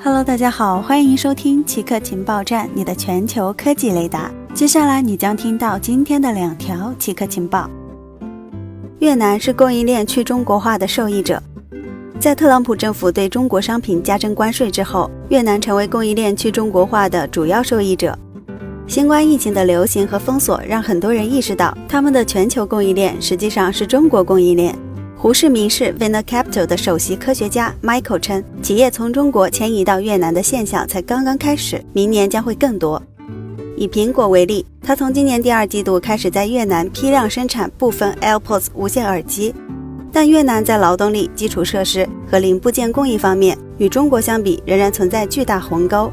Hello， 大家好，欢迎收听奇客情报站，你的全球科技雷达。接下来你将听到今天的两条奇客情报。越南是供应链去中国化的受益者。在特朗普政府对中国商品加征关税之后，越南成为供应链去中国化的主要受益者。新冠疫情的流行和封锁让很多人意识到，他们的全球供应链实际上是中国供应链。胡氏明仕 Venue Capital 的首席科学家 Michael 称，企业从中国迁移到越南的现象才刚刚开始，明年将会更多。以苹果为例，它从今年第二季度开始在越南批量生产部分 AirPods 无线耳机，但越南在劳动力、基础设施和零部件供应方面与中国相比仍然存在巨大鸿沟。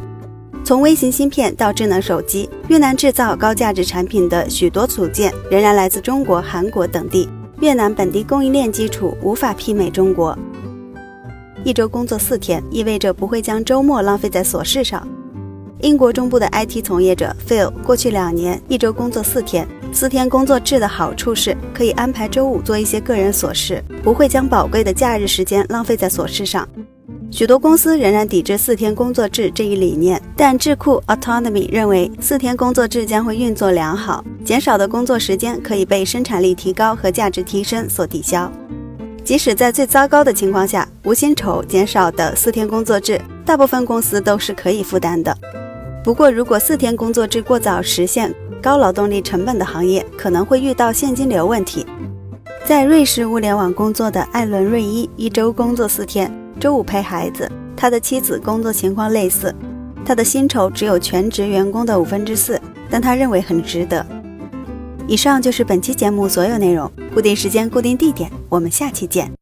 从微型芯片到智能手机，越南制造高价值产品的许多组件仍然来自中国、韩国等地，越南本地供应链基础无法媲美中国。一周工作4天意味着不会将周末浪费在琐事上。英国中部的 IT 从业者 Phil 过去2年一周工作4天。4天工作制的好处是可以安排周五做一些个人琐事，不会将宝贵的假日时间浪费在琐事上。许多公司仍然抵制4天工作制这一理念，但智库 autonomy 认为4天工作制将会运作良好，减少的工作时间可以被生产力提高和价值提升所抵消。即使在最糟糕的情况下，无薪酬减少的4天工作制大部分公司都是可以负担的。不过如果4天工作制过早实现，高劳动力成本的行业可能会遇到现金流问题。在瑞士物联网工作的艾伦·瑞伊一周工作4天，周五陪孩子。他的妻子工作情况类似，他的薪酬只有全职员工的4%，但他认为很值得。以上就是本期节目所有内容，固定时间固定地点，我们下期见。